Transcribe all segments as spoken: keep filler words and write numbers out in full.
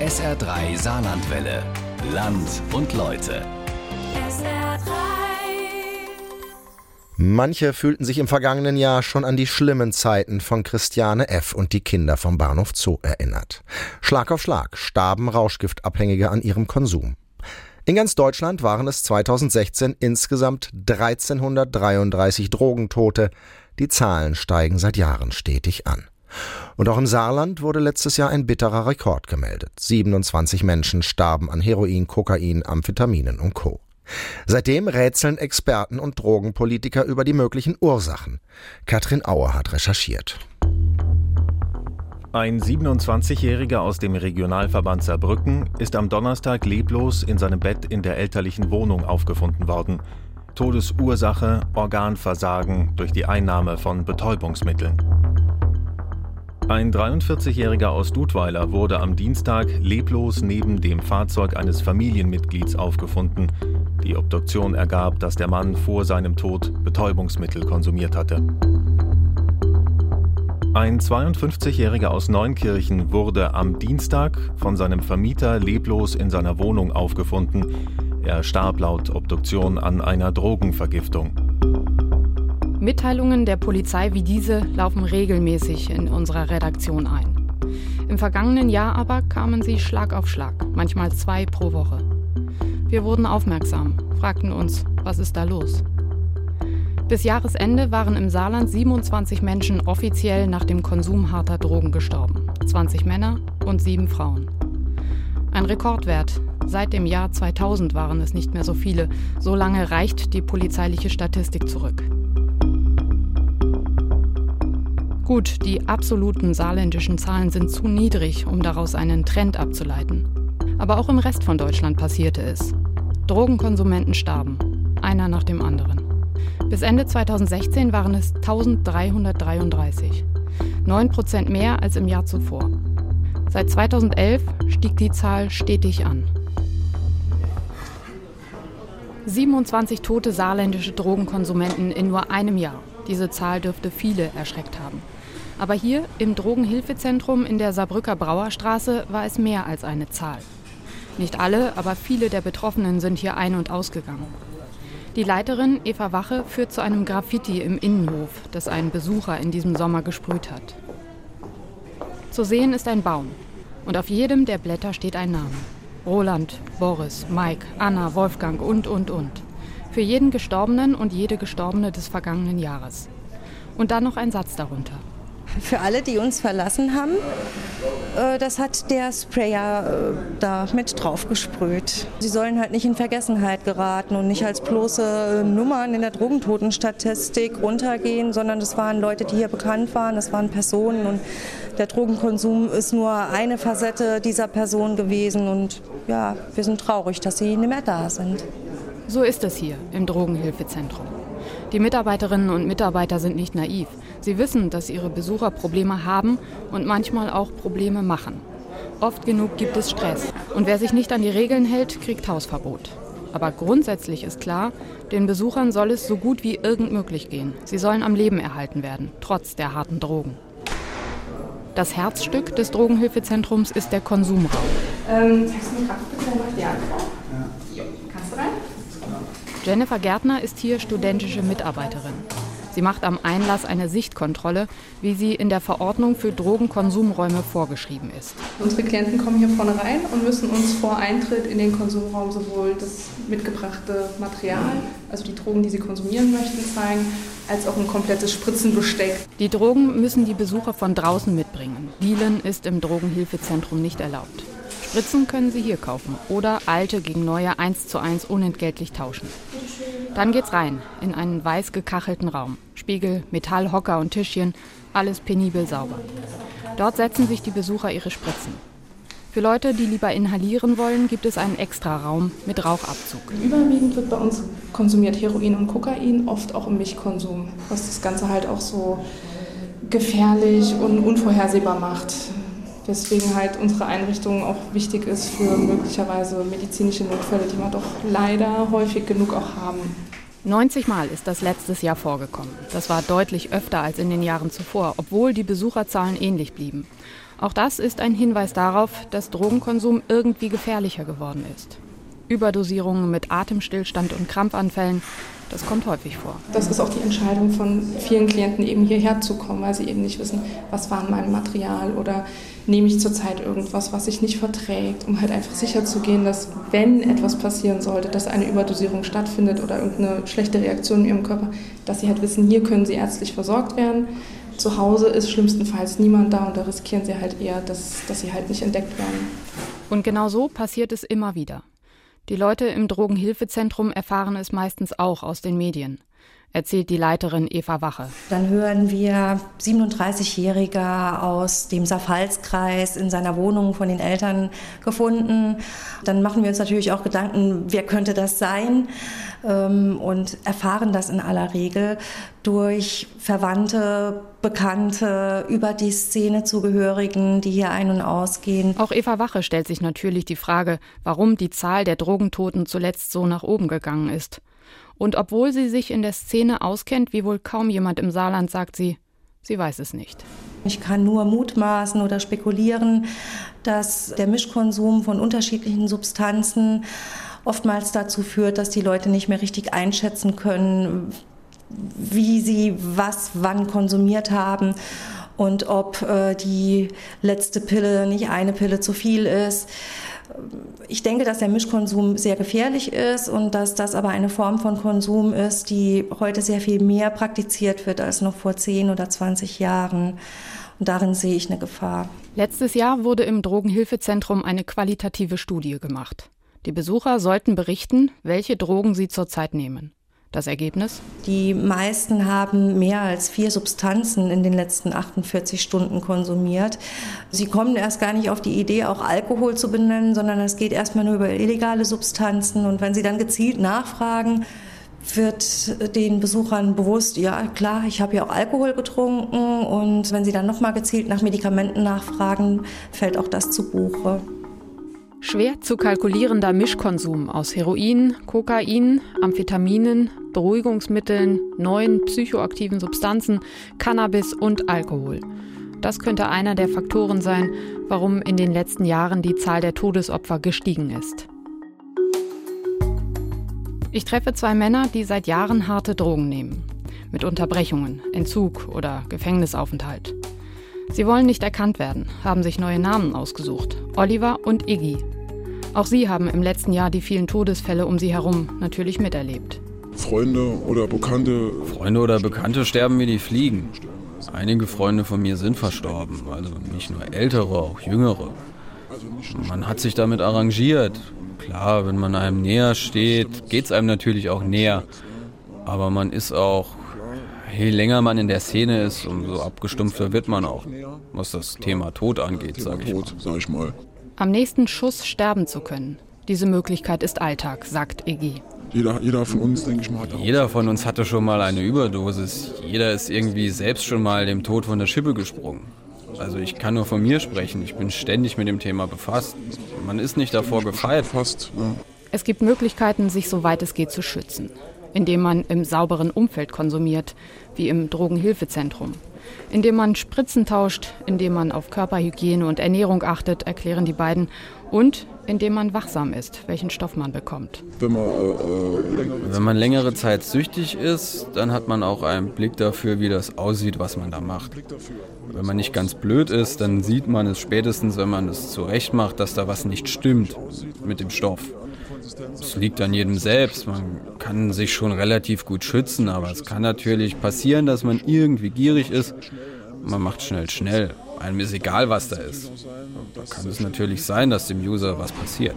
S R drei Saarlandwelle. Land und Leute. Manche fühlten sich im vergangenen Jahr schon an die schlimmen Zeiten von Christiane F. und die Kinder vom Bahnhof Zoo erinnert. Schlag auf Schlag starben Rauschgiftabhängige an ihrem Konsum. In ganz Deutschland waren es zweitausendsechzehn insgesamt eintausenddreihundertdreiunddreißig Drogentote. Die Zahlen steigen seit Jahren stetig an. Und auch im Saarland wurde letztes Jahr ein bitterer Rekord gemeldet. siebenundzwanzig Menschen starben an Heroin, Kokain, Amphetaminen und Co. Seitdem rätseln Experten und Drogenpolitiker über die möglichen Ursachen. Katrin Auer hat recherchiert. Ein siebenundzwanzigjähriger aus dem Regionalverband Saarbrücken ist am Donnerstag leblos in seinem Bett in der elterlichen Wohnung aufgefunden worden. Todesursache: Organversagen durch die Einnahme von Betäubungsmitteln. Ein dreiundvierzigjähriger aus Dudweiler wurde am Dienstag leblos neben dem Fahrzeug eines Familienmitglieds aufgefunden. Die Obduktion ergab, dass der Mann vor seinem Tod Betäubungsmittel konsumiert hatte. Ein zweiundfünfzigjähriger aus Neunkirchen wurde am Dienstag von seinem Vermieter leblos in seiner Wohnung aufgefunden. Er starb laut Obduktion an einer Drogenvergiftung. Mitteilungen der Polizei wie diese laufen regelmäßig in unserer Redaktion ein. Im vergangenen Jahr aber kamen sie Schlag auf Schlag, manchmal zwei pro Woche. Wir wurden aufmerksam, fragten uns, was ist da los? Bis Jahresende waren im Saarland siebenundzwanzig Menschen offiziell nach dem Konsum harter Drogen gestorben. zwanzig Männer und sieben Frauen. Ein Rekordwert. Seit dem Jahr zweitausend waren es nicht mehr so viele. So lange reicht die polizeiliche Statistik zurück. Gut, die absoluten saarländischen Zahlen sind zu niedrig, um daraus einen Trend abzuleiten. Aber auch im Rest von Deutschland passierte es. Drogenkonsumenten starben, einer nach dem anderen. Bis Ende zweitausendsechzehn waren es eintausenddreihundertdreiunddreißig, neun Prozent mehr als im Jahr zuvor. Seit zweitausendelf stieg die Zahl stetig an. siebenundzwanzig tote saarländische Drogenkonsumenten in nur einem Jahr. Diese Zahl dürfte viele erschreckt haben. Aber hier im Drogenhilfezentrum in der Saarbrücker Brauerstraße war es mehr als eine Zahl. Nicht alle, aber viele der Betroffenen sind hier ein- und ausgegangen. Die Leiterin Eva Wache führt zu einem Graffiti im Innenhof, das ein Besucher in diesem Sommer gesprüht hat. Zu sehen ist ein Baum und auf jedem der Blätter steht ein Name. Roland, Boris, Mike, Anna, Wolfgang und, und, und. Für jeden Gestorbenen und jede Gestorbene des vergangenen Jahres. Und dann noch ein Satz darunter. Für alle, die uns verlassen haben, das hat der Sprayer da mit drauf gesprüht. Sie sollen halt nicht in Vergessenheit geraten und nicht als bloße Nummern in der Drogentotenstatistik runtergehen, sondern das waren Leute, die hier bekannt waren, das waren Personen und der Drogenkonsum ist nur eine Facette dieser Person gewesen und ja, wir sind traurig, dass sie nicht mehr da sind. So ist es hier im Drogenhilfezentrum. Die Mitarbeiterinnen und Mitarbeiter sind nicht naiv. Sie wissen, dass ihre Besucher Probleme haben und manchmal auch Probleme machen. Oft genug gibt es Stress. Und wer sich nicht an die Regeln hält, kriegt Hausverbot. Aber grundsätzlich ist klar, den Besuchern soll es so gut wie irgend möglich gehen. Sie sollen am Leben erhalten werden, trotz der harten Drogen. Das Herzstück des Drogenhilfezentrums ist der Konsumraum. Ähm, hast du einen Kraftbezug gemacht? Ja. Ja. Kannst du rein? Jennifer Gärtner ist hier studentische Mitarbeiterin. Sie macht am Einlass eine Sichtkontrolle, wie sie in der Verordnung für Drogenkonsumräume vorgeschrieben ist. Unsere Klienten kommen hier vorne rein und müssen uns vor Eintritt in den Konsumraum sowohl das mitgebrachte Material, also die Drogen, die sie konsumieren möchten, zeigen, als auch ein komplettes Spritzenbesteck. Die Drogen müssen die Besucher von draußen mitbringen. Dealen ist im Drogenhilfezentrum nicht erlaubt. Spritzen können Sie hier kaufen oder alte gegen neue eins zu eins unentgeltlich tauschen. Dann geht's rein in einen weiß gekachelten Raum. Spiegel, Metall, Hocker und Tischchen, alles penibel sauber. Dort setzen sich die Besucher ihre Spritzen. Für Leute, die lieber inhalieren wollen, gibt es einen Extraraum mit Rauchabzug. Überwiegend wird bei uns konsumiert Heroin und Kokain, oft auch im Milchkonsum, was das Ganze halt auch so gefährlich und unvorhersehbar macht. Deswegen halt unsere Einrichtung auch wichtig ist für möglicherweise medizinische Notfälle, die wir doch leider häufig genug auch haben. neunzig Mal ist das letztes Jahr vorgekommen. Das war deutlich öfter als in den Jahren zuvor, obwohl die Besucherzahlen ähnlich blieben. Auch das ist ein Hinweis darauf, dass Drogenkonsum irgendwie gefährlicher geworden ist. Überdosierungen mit Atemstillstand und Krampfanfällen, das kommt häufig vor. Das ist auch die Entscheidung von vielen Klienten, eben hierher zu kommen, weil sie eben nicht wissen, was war in meinem Material oder nehme ich zurzeit irgendwas, was sich nicht verträgt, um halt einfach sicher zu gehen, dass wenn etwas passieren sollte, dass eine Überdosierung stattfindet oder irgendeine schlechte Reaktion in ihrem Körper, dass sie halt wissen, hier können sie ärztlich versorgt werden. Zu Hause ist schlimmstenfalls niemand da und da riskieren sie halt eher, dass, dass sie halt nicht entdeckt werden. Und genau so passiert es immer wieder. Die Leute im Drogenhilfezentrum erfahren es meistens auch aus den Medien, erzählt die Leiterin Eva Wache. Dann hören wir, siebenunddreißigjähriger aus dem Saarpfalz-Kreis in seiner Wohnung von den Eltern gefunden. Dann machen wir uns natürlich auch Gedanken, wer könnte das sein? Und erfahren das in aller Regel durch Verwandte, Bekannte, über die Szene Zugehörigen, die hier ein- und ausgehen. Auch Eva Wache stellt sich natürlich die Frage, warum die Zahl der Drogentoten zuletzt so nach oben gegangen ist. Und obwohl sie sich in der Szene auskennt, wie wohl kaum jemand im Saarland, sagt sie, sie weiß es nicht. Ich kann nur mutmaßen oder spekulieren, dass der Mischkonsum von unterschiedlichen Substanzen oftmals dazu führt, dass die Leute nicht mehr richtig einschätzen können, wie sie was wann konsumiert haben und ob äh, die letzte Pille nicht eine Pille zu viel ist. Ich denke, dass der Mischkonsum sehr gefährlich ist und dass das aber eine Form von Konsum ist, die heute sehr viel mehr praktiziert wird als noch vor zehn oder zwanzig Jahren. Und darin sehe ich eine Gefahr. Letztes Jahr wurde im Drogenhilfezentrum eine qualitative Studie gemacht. Die Besucher sollten berichten, welche Drogen sie zurzeit nehmen. Das Ergebnis? Die meisten haben mehr als vier Substanzen in den letzten achtundvierzig Stunden konsumiert. Sie kommen erst gar nicht auf die Idee, auch Alkohol zu benennen, sondern es geht erstmal nur über illegale Substanzen. Und wenn sie dann gezielt nachfragen, wird den Besuchern bewusst, ja klar, ich habe ja auch Alkohol getrunken. Und wenn sie dann nochmal gezielt nach Medikamenten nachfragen, fällt auch das zu Buche. Schwer zu kalkulierender Mischkonsum aus Heroin, Kokain, Amphetaminen, Beruhigungsmitteln, neuen psychoaktiven Substanzen, Cannabis und Alkohol. Das könnte einer der Faktoren sein, warum in den letzten Jahren die Zahl der Todesopfer gestiegen ist. Ich treffe zwei Männer, die seit Jahren harte Drogen nehmen. Mit Unterbrechungen, Entzug oder Gefängnisaufenthalt. Sie wollen nicht erkannt werden, haben sich neue Namen ausgesucht. Oliver und Iggy. Auch sie haben im letzten Jahr die vielen Todesfälle um sie herum natürlich miterlebt. Freunde oder Bekannte... Freunde oder Bekannte sterben wie die Fliegen. Einige Freunde von mir sind verstorben, also nicht nur ältere, auch jüngere. Man hat sich damit arrangiert. Klar, wenn man einem näher steht, geht's einem natürlich auch näher. Aber man ist auch... Je länger man in der Szene ist, umso abgestumpfter wird man auch, was das Thema Tod angeht, sage ich mal. Am nächsten Schuss sterben zu können, diese Möglichkeit ist Alltag, sagt Iggy. Jeder, jeder von uns, denke ich mal. Jeder von uns hatte schon mal eine Überdosis. Jeder ist irgendwie selbst schon mal dem Tod von der Schippe gesprungen. Also ich kann nur von mir sprechen, ich bin ständig mit dem Thema befasst. Man ist nicht davor gefeit. Es gibt Möglichkeiten, sich soweit es geht zu schützen. Indem man im sauberen Umfeld konsumiert, wie im Drogenhilfezentrum. Indem man Spritzen tauscht, indem man auf Körperhygiene und Ernährung achtet, erklären die beiden. Und indem man wachsam ist, welchen Stoff man bekommt. Wenn man, äh, Wenn man längere Zeit süchtig ist, dann hat man auch einen Blick dafür, wie das aussieht, was man da macht. Wenn man nicht ganz blöd ist, dann sieht man es spätestens, wenn man es zurecht macht, dass da was nicht stimmt mit dem Stoff. Es liegt an jedem selbst, man kann sich schon relativ gut schützen, aber es kann natürlich passieren, dass man irgendwie gierig ist. Man macht schnell schnell, einem ist egal, was da ist. Da kann es natürlich sein, dass dem User was passiert.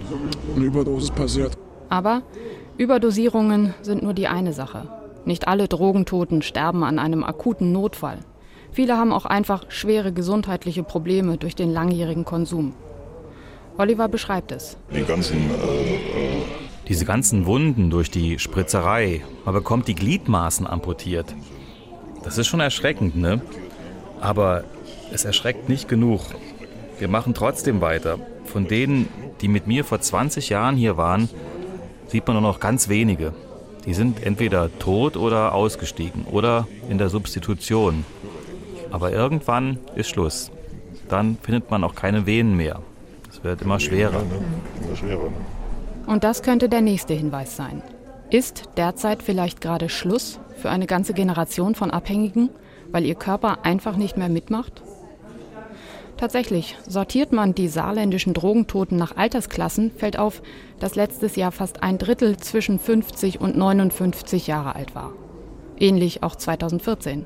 Eine Überdosis passiert. Aber Überdosierungen sind nur die eine Sache. Nicht alle Drogentoten sterben an einem akuten Notfall. Viele haben auch einfach schwere gesundheitliche Probleme durch den langjährigen Konsum. Oliver beschreibt es. Die ganzen, äh, äh Diese ganzen Wunden durch die Spritzerei. Man bekommt die Gliedmaßen amputiert. Das ist schon erschreckend, ne? Aber es erschreckt nicht genug. Wir machen trotzdem weiter. Von denen, die mit mir vor zwanzig Jahren hier waren, sieht man nur noch ganz wenige. Die sind entweder tot oder ausgestiegen oder in der Substitution. Aber irgendwann ist Schluss. dann findet man auch keine Venen mehr. Es wird immer schwerer. Ja, ne? Immer schwerer, ne? Und das könnte der nächste Hinweis sein. Ist derzeit vielleicht gerade Schluss für eine ganze Generation von Abhängigen, weil ihr Körper einfach nicht mehr mitmacht? Tatsächlich, sortiert man die saarländischen Drogentoten nach Altersklassen, fällt auf, dass letztes Jahr fast ein Drittel zwischen fünfzig und neunundfünfzig Jahre alt war. Ähnlich auch zweitausendvierzehn.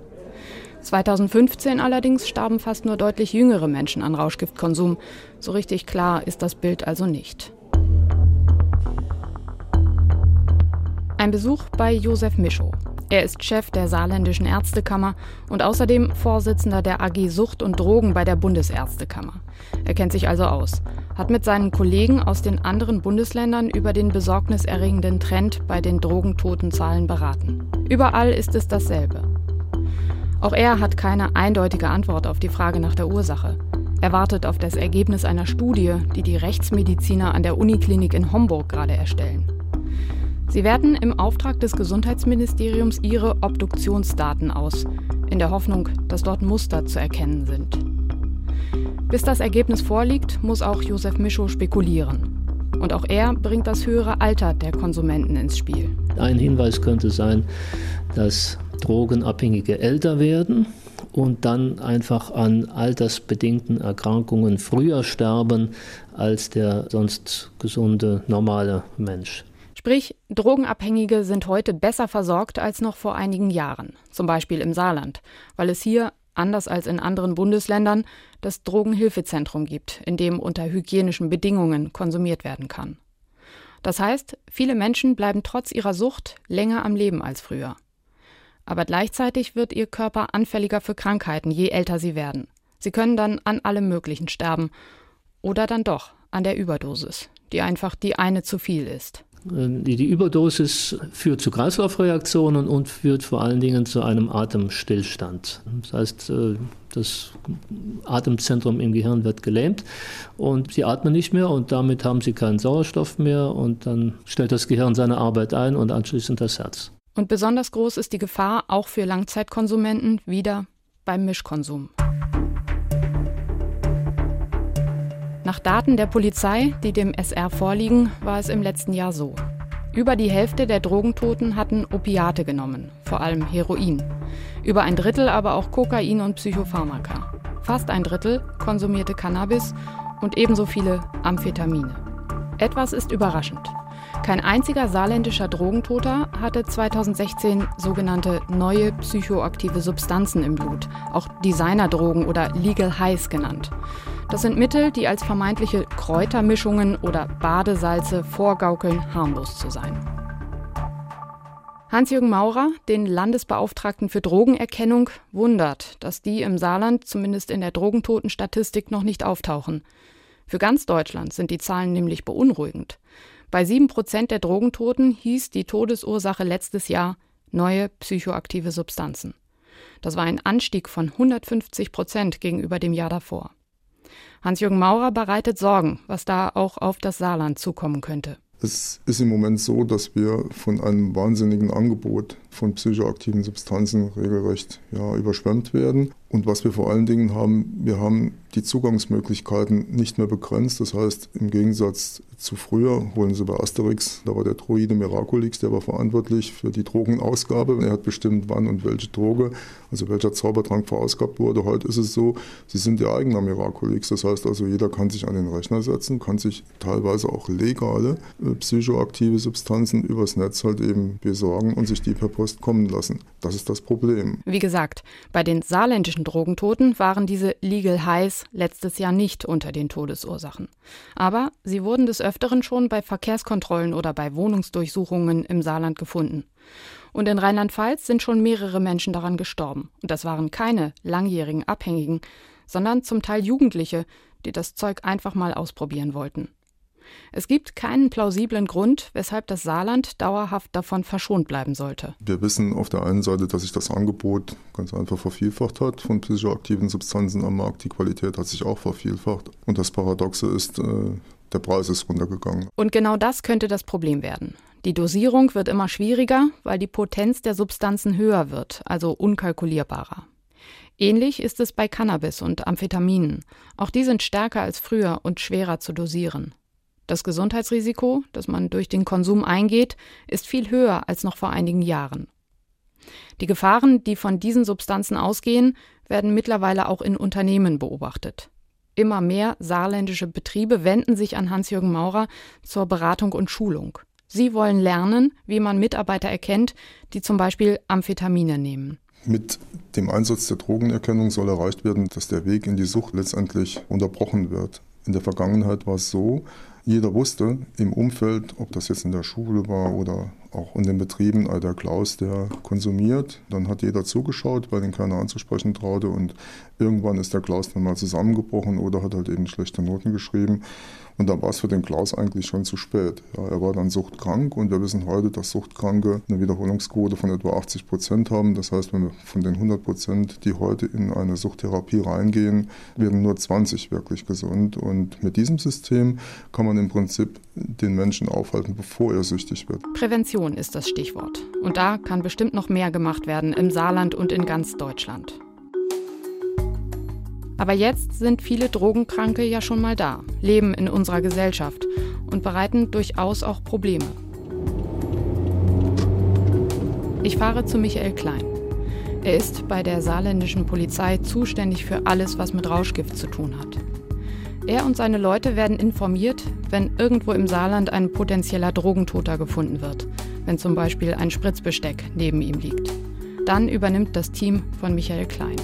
zweitausendfünfzehn allerdings starben fast nur deutlich jüngere Menschen an Rauschgiftkonsum. So richtig klar ist das Bild also nicht. Ein Besuch bei Josef Mischo. Er ist Chef der saarländischen Ärztekammer und außerdem Vorsitzender der A G Sucht und Drogen bei der Bundesärztekammer. Er kennt sich also aus, hat mit seinen Kollegen aus den anderen Bundesländern über den besorgniserregenden Trend bei den Drogentotenzahlen beraten. Überall ist es dasselbe. Auch er hat keine eindeutige Antwort auf die Frage nach der Ursache. Er wartet auf das Ergebnis einer Studie, die die Rechtsmediziner an der Uniklinik in Homburg gerade erstellen. Sie werten im Auftrag des Gesundheitsministeriums ihre Obduktionsdaten aus, in der Hoffnung, dass dort Muster zu erkennen sind. Bis das Ergebnis vorliegt, muss auch Josef Mischo spekulieren. Und auch er bringt das höhere Alter der Konsumenten ins Spiel. Ein Hinweis könnte sein, dass Drogenabhängige älter werden und dann einfach an altersbedingten Erkrankungen früher sterben als der sonst gesunde, normale Mensch. Sprich, Drogenabhängige sind heute besser versorgt als noch vor einigen Jahren, zum Beispiel im Saarland, weil es hier, anders als in anderen Bundesländern, das Drogenhilfezentrum gibt, in dem unter hygienischen Bedingungen konsumiert werden kann. Das heißt, viele Menschen bleiben trotz ihrer Sucht länger am Leben als früher. Aber gleichzeitig wird ihr Körper anfälliger für Krankheiten, je älter sie werden. Sie können dann an allem Möglichen sterben oder dann doch an der Überdosis, die einfach die eine zu viel ist. Die Überdosis führt zu Kreislaufreaktionen und führt vor allen Dingen zu einem Atemstillstand. Das heißt, das Atemzentrum im Gehirn wird gelähmt und sie atmen nicht mehr und damit haben sie keinen Sauerstoff mehr und dann stellt das Gehirn seine Arbeit ein und anschließend das Herz. Und besonders groß ist die Gefahr auch für Langzeitkonsumenten wieder beim Mischkonsum. Nach Daten der Polizei, die dem S R vorliegen, war es im letzten Jahr so. Über die Hälfte der Drogentoten hatten Opiate genommen, vor allem Heroin. Über ein Drittel aber auch Kokain und Psychopharmaka. Fast ein Drittel konsumierte Cannabis und ebenso viele Amphetamine. Etwas ist überraschend. Kein einziger saarländischer Drogentoter hatte zweitausendsechzehn sogenannte neue psychoaktive Substanzen im Blut, auch Designerdrogen oder Legal Highs genannt. Das sind Mittel, die als vermeintliche Kräutermischungen oder Badesalze vorgaukeln, harmlos zu sein. Hans-Jürgen Maurer, den Landesbeauftragten für Drogenerkennung, wundert, dass die im Saarland zumindest in der Drogentotenstatistik noch nicht auftauchen. Für ganz Deutschland sind die Zahlen nämlich beunruhigend. Bei sieben Prozent der Drogentoten hieß die Todesursache letztes Jahr neue psychoaktive Substanzen. Das war ein Anstieg von hundertfünfzig Prozent gegenüber dem Jahr davor. Hans-Jürgen Maurer bereitet Sorgen, was da auch auf das Saarland zukommen könnte. Es ist im Moment so, dass wir von einem wahnsinnigen Angebot von psychoaktiven Substanzen regelrecht ja, überschwemmt werden. Und was wir vor allen Dingen haben, wir haben die Zugangsmöglichkeiten nicht mehr begrenzt. Das heißt, im Gegensatz zu früher, holen Sie bei Asterix, da war der Droide Miraculix, der war verantwortlich für die Drogenausgabe. Er hat bestimmt, wann und welche Droge, also welcher Zaubertrank verausgabt wurde. Heute ist es so, Sie sind Ihr eigener Miraculix. Das heißt also, jeder kann sich an den Rechner setzen, kann sich teilweise auch legale psychoaktive Substanzen übers Netz halt eben besorgen und sich die per Post kommen lassen. Das ist das Problem. Wie gesagt, bei den saarländischen Drogentoten waren diese Legal Highs letztes Jahr nicht unter den Todesursachen. Aber sie wurden des Öfteren schon bei Verkehrskontrollen oder bei Wohnungsdurchsuchungen im Saarland gefunden. Und in Rheinland-Pfalz sind schon mehrere Menschen daran gestorben. Und das waren keine langjährigen Abhängigen, sondern zum Teil Jugendliche, die das Zeug einfach mal ausprobieren wollten. Es gibt keinen plausiblen Grund, weshalb das Saarland dauerhaft davon verschont bleiben sollte. Wir wissen auf der einen Seite, dass sich das Angebot ganz einfach vervielfacht hat von psychoaktiven Substanzen am Markt. Die Qualität hat sich auch vervielfacht. Und das Paradoxe ist, äh, der Preis ist runtergegangen. Und genau das könnte das Problem werden. Die Dosierung wird immer schwieriger, weil die Potenz der Substanzen höher wird, also unkalkulierbarer. Ähnlich ist es bei Cannabis und Amphetaminen. Auch die sind stärker als früher und schwerer zu dosieren. Das Gesundheitsrisiko, das man durch den Konsum eingeht, ist viel höher als noch vor einigen Jahren. Die Gefahren, die von diesen Substanzen ausgehen, werden mittlerweile auch in Unternehmen beobachtet. Immer mehr saarländische Betriebe wenden sich an Hans-Jürgen Maurer zur Beratung und Schulung. Sie wollen lernen, wie man Mitarbeiter erkennt, die zum Beispiel Amphetamine nehmen. Mit dem Einsatz der Drogenerkennung soll erreicht werden, dass der Weg in die Sucht letztendlich unterbrochen wird. In der Vergangenheit war es so, jeder wusste im Umfeld, ob das jetzt in der Schule war oder auch in den Betrieben, ah, der Klaus, der konsumiert. Dann hat jeder zugeschaut, weil ihn keiner anzusprechen traute. Und irgendwann ist der Klaus dann mal zusammengebrochen oder hat halt eben schlechte Noten geschrieben. Und dann war es für den Klaus eigentlich schon zu spät. Ja, er war dann suchtkrank und wir wissen heute, dass Suchtkranke eine Wiederholungsquote von etwa achtzig Prozent haben. Das heißt, wenn wir von den hundert Prozent, die heute in eine Suchttherapie reingehen, werden nur zwanzig wirklich gesund. Und mit diesem System kann man im Prinzip den Menschen aufhalten, bevor er süchtig wird. Prävention ist das Stichwort. Und da kann bestimmt noch mehr gemacht werden im Saarland und in ganz Deutschland. Aber jetzt sind viele Drogenkranke ja schon mal da, leben in unserer Gesellschaft und bereiten durchaus auch Probleme. Ich fahre zu Michael Klein. Er ist bei der saarländischen Polizei zuständig für alles, was mit Rauschgift zu tun hat. Er und seine Leute werden informiert, wenn irgendwo im Saarland ein potenzieller Drogentoter gefunden wird, wenn zum Beispiel ein Spritzbesteck neben ihm liegt. Dann übernimmt das Team von Michael Klein.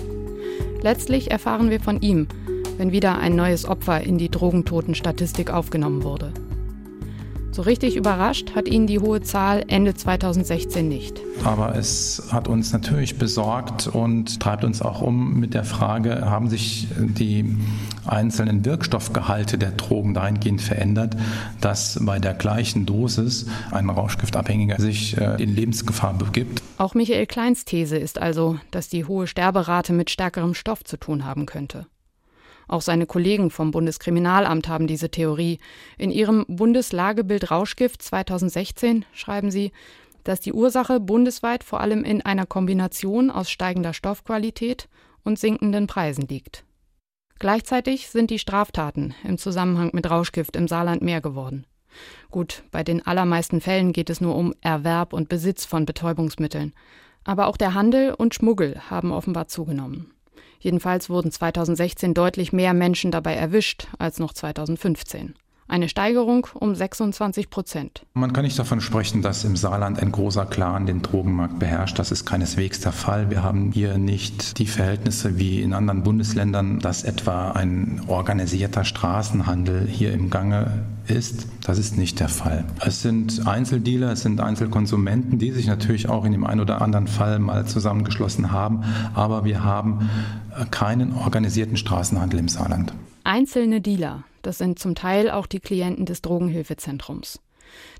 Letztlich erfahren wir von ihm, wenn wieder ein neues Opfer in die Drogentotenstatistik aufgenommen wurde. So richtig überrascht hat ihn die hohe Zahl Ende zweitausendsechzehn nicht. Aber es hat uns natürlich besorgt und treibt uns auch um mit der Frage, haben sich die einzelnen Wirkstoffgehalte der Drogen dahingehend verändert, dass bei der gleichen Dosis ein Rauschgiftabhängiger sich in Lebensgefahr begibt. Auch Michael Kleins These ist also, dass die hohe Sterberate mit stärkerem Stoff zu tun haben könnte. Auch seine Kollegen vom Bundeskriminalamt haben diese Theorie. In ihrem Bundeslagebild Rauschgift zweitausendsechzehn schreiben sie, dass die Ursache bundesweit vor allem in einer Kombination aus steigender Stoffqualität und sinkenden Preisen liegt. Gleichzeitig sind die Straftaten im Zusammenhang mit Rauschgift im Saarland mehr geworden. Gut, bei den allermeisten Fällen geht es nur um Erwerb und Besitz von Betäubungsmitteln. Aber auch der Handel und Schmuggel haben offenbar zugenommen. Jedenfalls wurden zweitausendsechzehn deutlich mehr Menschen dabei erwischt als noch zweitausendfünfzehn. Eine Steigerung um sechsundzwanzig Prozent. Man kann nicht davon sprechen, dass im Saarland ein großer Clan den Drogenmarkt beherrscht. Das ist keineswegs der Fall. Wir haben hier nicht die Verhältnisse wie in anderen Bundesländern, dass etwa ein organisierter Straßenhandel hier im Gange ist. Das ist nicht der Fall. Es sind Einzeldealer, es sind Einzelkonsumenten, die sich natürlich auch in dem einen oder anderen Fall mal zusammengeschlossen haben. Aber wir haben keinen organisierten Straßenhandel im Saarland. Einzelne Dealer, das sind zum Teil auch die Klienten des Drogenhilfezentrums.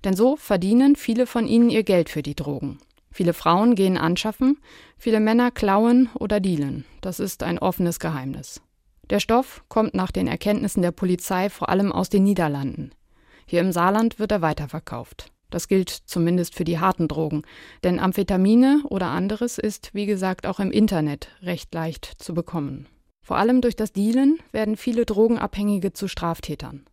Denn so verdienen viele von ihnen ihr Geld für die Drogen. Viele Frauen gehen anschaffen, viele Männer klauen oder dealen. Das ist ein offenes Geheimnis. Der Stoff kommt nach den Erkenntnissen der Polizei vor allem aus den Niederlanden. Hier im Saarland wird er weiterverkauft. Das gilt zumindest für die harten Drogen, denn Amphetamine oder anderes ist, wie gesagt, auch im Internet recht leicht zu bekommen. Vor allem durch das Dealen werden viele Drogenabhängige zu Straftätern.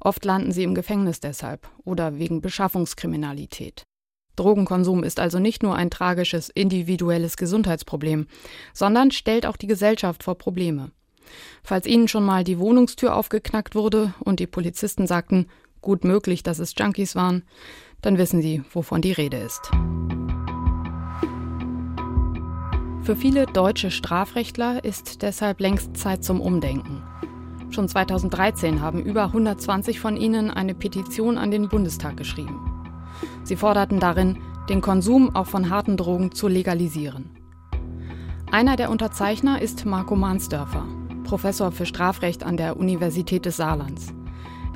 Oft landen sie im Gefängnis deshalb oder wegen Beschaffungskriminalität. Drogenkonsum ist also nicht nur ein tragisches individuelles Gesundheitsproblem, sondern stellt auch die Gesellschaft vor Probleme. Falls Ihnen schon mal die Wohnungstür aufgeknackt wurde und die Polizisten sagten, gut möglich, dass es Junkies waren, dann wissen Sie, wovon die Rede ist. Für viele deutsche Strafrechtler ist deshalb längst Zeit zum Umdenken. Schon zweitausenddreizehn haben über hundertzwanzig von ihnen eine Petition an den Bundestag geschrieben. Sie forderten darin, den Konsum auch von harten Drogen zu legalisieren. Einer der Unterzeichner ist Marco Mansdörfer, Professor für Strafrecht an der Universität des Saarlands.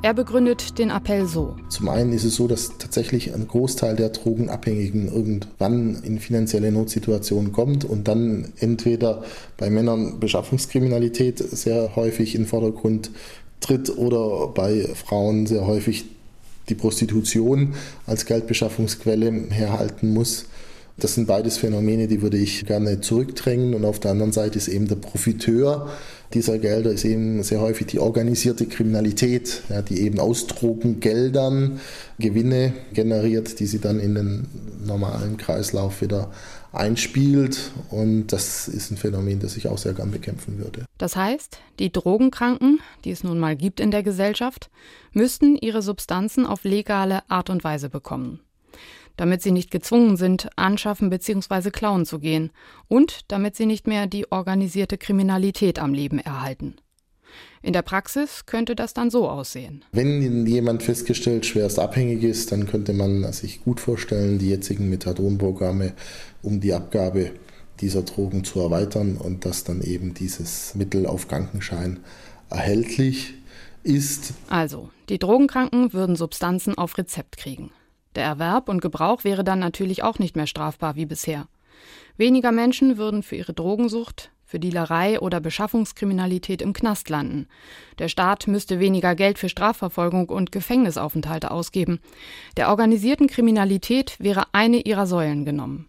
Er begründet den Appell so. Zum einen ist es so, dass tatsächlich ein Großteil der Drogenabhängigen irgendwann in finanzielle Notsituationen kommt und dann entweder bei Männern Beschaffungskriminalität sehr häufig in den Vordergrund tritt oder bei Frauen sehr häufig die Prostitution als Geldbeschaffungsquelle herhalten muss. Das sind beides Phänomene, die würde ich gerne zurückdrängen. Und auf der anderen Seite ist eben der Profiteur dieser Gelder ist eben sehr häufig die organisierte Kriminalität, ja, die eben aus Drogengeldern Gewinne generiert, die sie dann in den normalen Kreislauf wieder einspielt. Und das ist ein Phänomen, das ich auch sehr gern bekämpfen würde. Das heißt, die Drogenkranken, die es nun mal gibt in der Gesellschaft, müssten ihre Substanzen auf legale Art und Weise bekommen, damit sie nicht gezwungen sind, anschaffen bzw. klauen zu gehen und damit sie nicht mehr die organisierte Kriminalität am Leben erhalten. In der Praxis könnte das dann so aussehen. Wenn jemand festgestellt schwerst abhängig ist, dann könnte man sich gut vorstellen, die jetzigen Methadonprogramme um die Abgabe dieser Drogen zu erweitern und dass dann eben dieses Mittel auf Krankenschein erhältlich ist. Also, die Drogenkranken würden Substanzen auf Rezept kriegen. Der Erwerb und Gebrauch wäre dann natürlich auch nicht mehr strafbar wie bisher. Weniger Menschen würden für ihre Drogensucht, für Dealerei oder Beschaffungskriminalität im Knast landen. Der Staat müsste weniger Geld für Strafverfolgung und Gefängnisaufenthalte ausgeben. Der organisierten Kriminalität wäre eine ihrer Säulen genommen.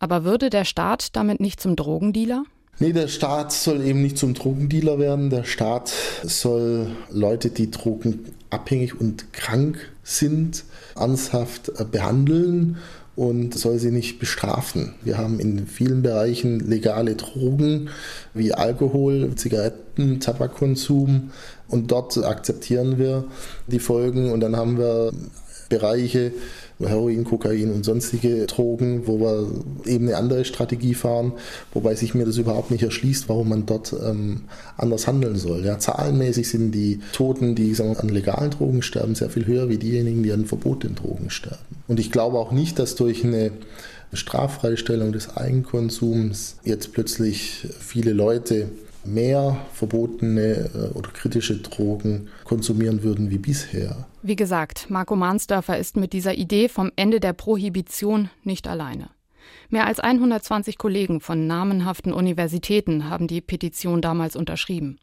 Aber würde der Staat damit nicht zum Drogendealer? Nee, der Staat soll eben nicht zum Drogendealer werden. Der Staat soll Leute, die drogenabhängig und krank sind, ernsthaft behandeln und soll sie nicht bestrafen. Wir haben in vielen Bereichen legale Drogen wie Alkohol, Zigaretten, Tabakkonsum und dort akzeptieren wir die Folgen und dann haben wir Bereiche, Heroin, Kokain und sonstige Drogen, wo wir eben eine andere Strategie fahren, wobei sich mir das überhaupt nicht erschließt, warum man dort ähm, anders handeln soll. Ja, zahlenmäßig sind die Toten, die sagen wir, an legalen Drogen sterben, sehr viel höher wie diejenigen, die an verbotenen Drogen sterben. Und ich glaube auch nicht, dass durch eine Straffreistellung des Eigenkonsums jetzt plötzlich viele Leute mehr verbotene oder kritische Drogen konsumieren würden wie bisher. Wie gesagt, Marco Mansdörfer ist mit dieser Idee vom Ende der Prohibition nicht alleine. Mehr als hundertzwanzig Kollegen von namenhaften Universitäten haben die Petition damals unterschrieben.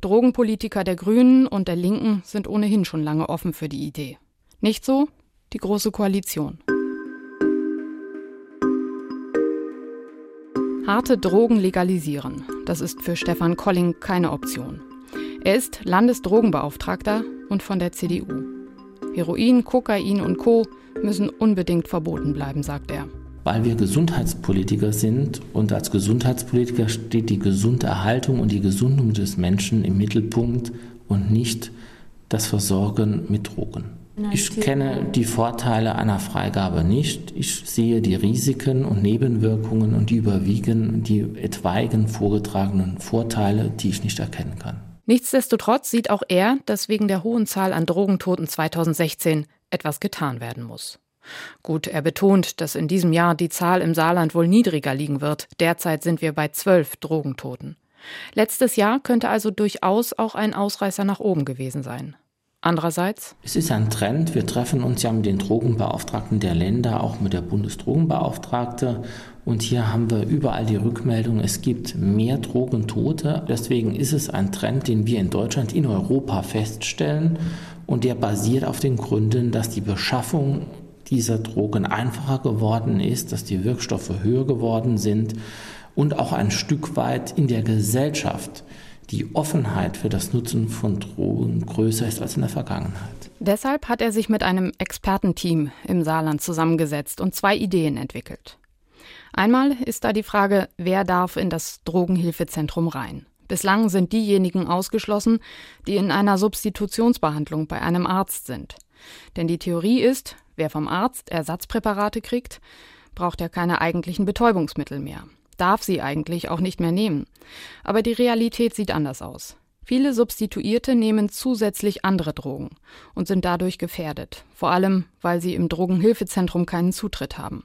Drogenpolitiker der Grünen und der Linken sind ohnehin schon lange offen für die Idee. Nicht so die Große Koalition. Harte Drogen legalisieren, das ist für Stefan Kolling keine Option. Er ist Landesdrogenbeauftragter und von der C D U. Heroin, Kokain und Co. müssen unbedingt verboten bleiben, sagt er. Weil wir Gesundheitspolitiker sind und als Gesundheitspolitiker steht die Gesunderhaltung und die Gesundung des Menschen im Mittelpunkt und nicht das Versorgen mit Drogen. Ich kenne die Vorteile einer Freigabe nicht. Ich sehe die Risiken und Nebenwirkungen und die überwiegen die etwaigen vorgetragenen Vorteile, die ich nicht erkennen kann. Nichtsdestotrotz sieht auch er, dass wegen der hohen Zahl an Drogentoten zweitausendsechzehn etwas getan werden muss. Gut, er betont, dass in diesem Jahr die Zahl im Saarland wohl niedriger liegen wird. Derzeit sind wir bei zwölf Drogentoten. Letztes Jahr könnte also durchaus auch ein Ausreißer nach oben gewesen sein. Andererseits? Es ist ein Trend. Wir treffen uns ja mit den Drogenbeauftragten der Länder, auch mit der Bundesdrogenbeauftragte. Und hier haben wir überall die Rückmeldung, es gibt mehr Drogentote. Deswegen ist es ein Trend, den wir in Deutschland, in Europa feststellen. Und der basiert auf den Gründen, dass die Beschaffung dieser Drogen einfacher geworden ist, dass die Wirkstoffe höher geworden sind und auch ein Stück weit in der Gesellschaft die Offenheit für das Nutzen von Drogen größer ist als in der Vergangenheit. Deshalb hat er sich mit einem Expertenteam im Saarland zusammengesetzt und zwei Ideen entwickelt. Einmal ist da die Frage, wer darf in das Drogenhilfezentrum rein? Bislang sind diejenigen ausgeschlossen, die in einer Substitutionsbehandlung bei einem Arzt sind. Denn die Theorie ist, wer vom Arzt Ersatzpräparate kriegt, braucht er keine eigentlichen Betäubungsmittel mehr. Darf sie eigentlich auch nicht mehr nehmen. Aber die Realität sieht anders aus. Viele Substituierte nehmen zusätzlich andere Drogen und sind dadurch gefährdet, vor allem, weil sie im Drogenhilfezentrum keinen Zutritt haben.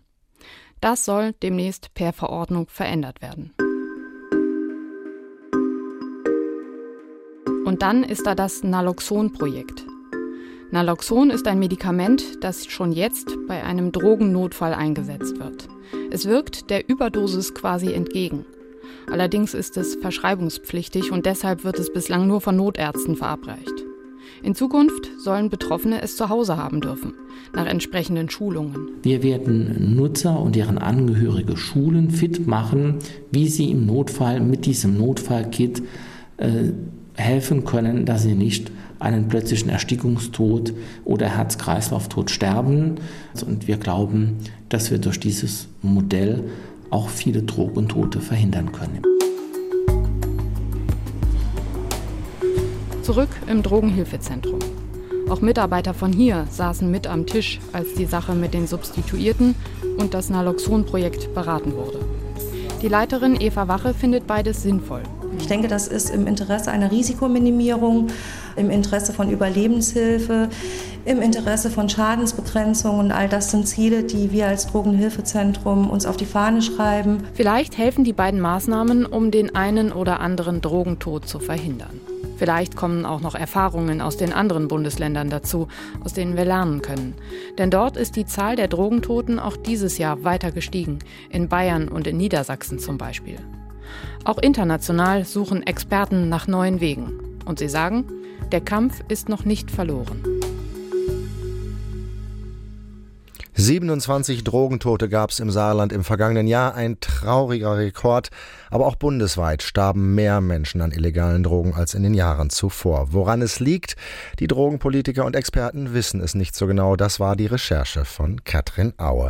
Das soll demnächst per Verordnung verändert werden. Und dann ist da das Naloxon-Projekt. Naloxon ist ein Medikament, das schon jetzt bei einem Drogennotfall eingesetzt wird. Es wirkt der Überdosis quasi entgegen. Allerdings ist es verschreibungspflichtig und deshalb wird es bislang nur von Notärzten verabreicht. In Zukunft sollen Betroffene es zu Hause haben dürfen, nach entsprechenden Schulungen. Wir werden Nutzer und deren Angehörige schulen, fit machen, wie sie im Notfall mit diesem Notfallkit äh, helfen können, dass sie nicht einen plötzlichen Erstickungstod oder Herz-Kreislauf-Tod sterben. Und wir glauben, dass wir durch dieses Modell auch viele Drog- und Tote verhindern können. Zurück im Drogenhilfezentrum. Auch Mitarbeiter von hier saßen mit am Tisch, als die Sache mit den Substituierten und das Naloxon-Projekt beraten wurde. Die Leiterin Eva Wache findet beides sinnvoll. Ich denke, das ist im Interesse einer Risikominimierung, im Interesse von Überlebenshilfe, im Interesse von Schadensbegrenzung und all das sind Ziele, die wir als Drogenhilfezentrum uns auf die Fahne schreiben. Vielleicht helfen die beiden Maßnahmen, um den einen oder anderen Drogentod zu verhindern. Vielleicht kommen auch noch Erfahrungen aus den anderen Bundesländern dazu, aus denen wir lernen können. Denn dort ist die Zahl der Drogentoten auch dieses Jahr weiter gestiegen, in Bayern und in Niedersachsen zum Beispiel. Auch international suchen Experten nach neuen Wegen. Und sie sagen, der Kampf ist noch nicht verloren. siebenundzwanzig Drogentote gab es im Saarland im vergangenen Jahr, ein trauriger Rekord. Aber auch bundesweit starben mehr Menschen an illegalen Drogen als in den Jahren zuvor. Woran es liegt? Die Drogenpolitiker und Experten wissen es nicht so genau. Das war die Recherche von Katrin Auer.